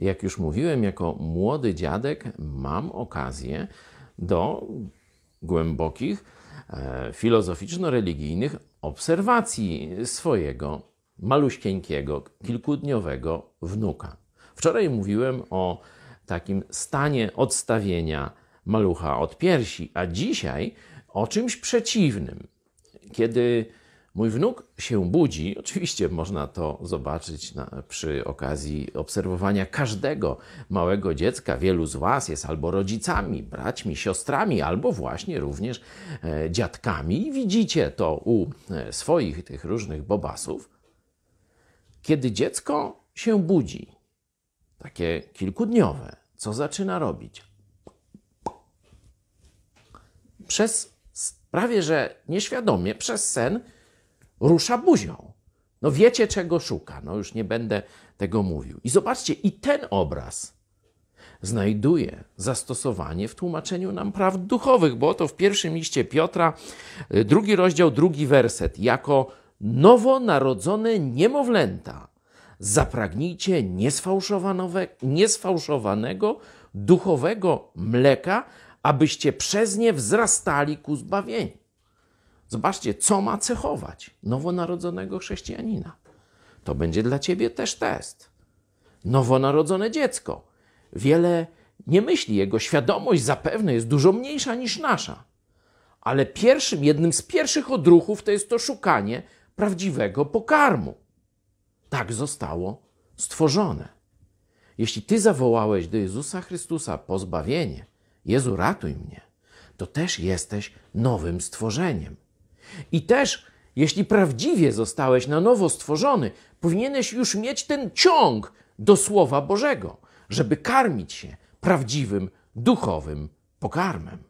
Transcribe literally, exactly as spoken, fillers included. jak już mówiłem, jako młody dziadek mam okazję do głębokich, filozoficzno-religijnych obserwacji swojego maluśkieńkiego, kilkudniowego wnuka. Wczoraj mówiłem o takim stanie odstawienia malucha od piersi, a dzisiaj o czymś przeciwnym. Kiedy mój wnuk się budzi, oczywiście można to zobaczyć na, przy okazji obserwowania każdego małego dziecka. Wielu z Was jest albo rodzicami, braćmi, siostrami, albo właśnie również e, dziadkami. I widzicie to u e, swoich tych różnych bobasów. Kiedy dziecko się budzi, takie kilkudniowe, co zaczyna robić? Przez prawie że nieświadomie, przez sen rusza buzią. No wiecie, czego szuka. No już nie będę tego mówił. I zobaczcie, i ten obraz znajduje zastosowanie w tłumaczeniu nam praw duchowych, bo oto w pierwszym liście Piotra, drugi rozdział, drugi werset. Jako nowonarodzone niemowlęta zapragnijcie niesfałszowanego duchowego mleka, abyście przez nie wzrastali ku zbawieniu. Zobaczcie, co ma cechować nowonarodzonego chrześcijanina. To będzie dla ciebie też test. Nowonarodzone dziecko wiele nie myśli, jego świadomość zapewne jest dużo mniejsza niż nasza. Ale pierwszym, jednym z pierwszych odruchów to jest to szukanie prawdziwego pokarmu. Tak zostało stworzone. Jeśli ty zawołałeś do Jezusa Chrystusa pozbawienie, Jezu, ratuj mnie, to też jesteś nowym stworzeniem. I też, jeśli prawdziwie zostałeś na nowo stworzony, powinieneś już mieć ten ciąg do Słowa Bożego, żeby karmić się prawdziwym, duchowym pokarmem.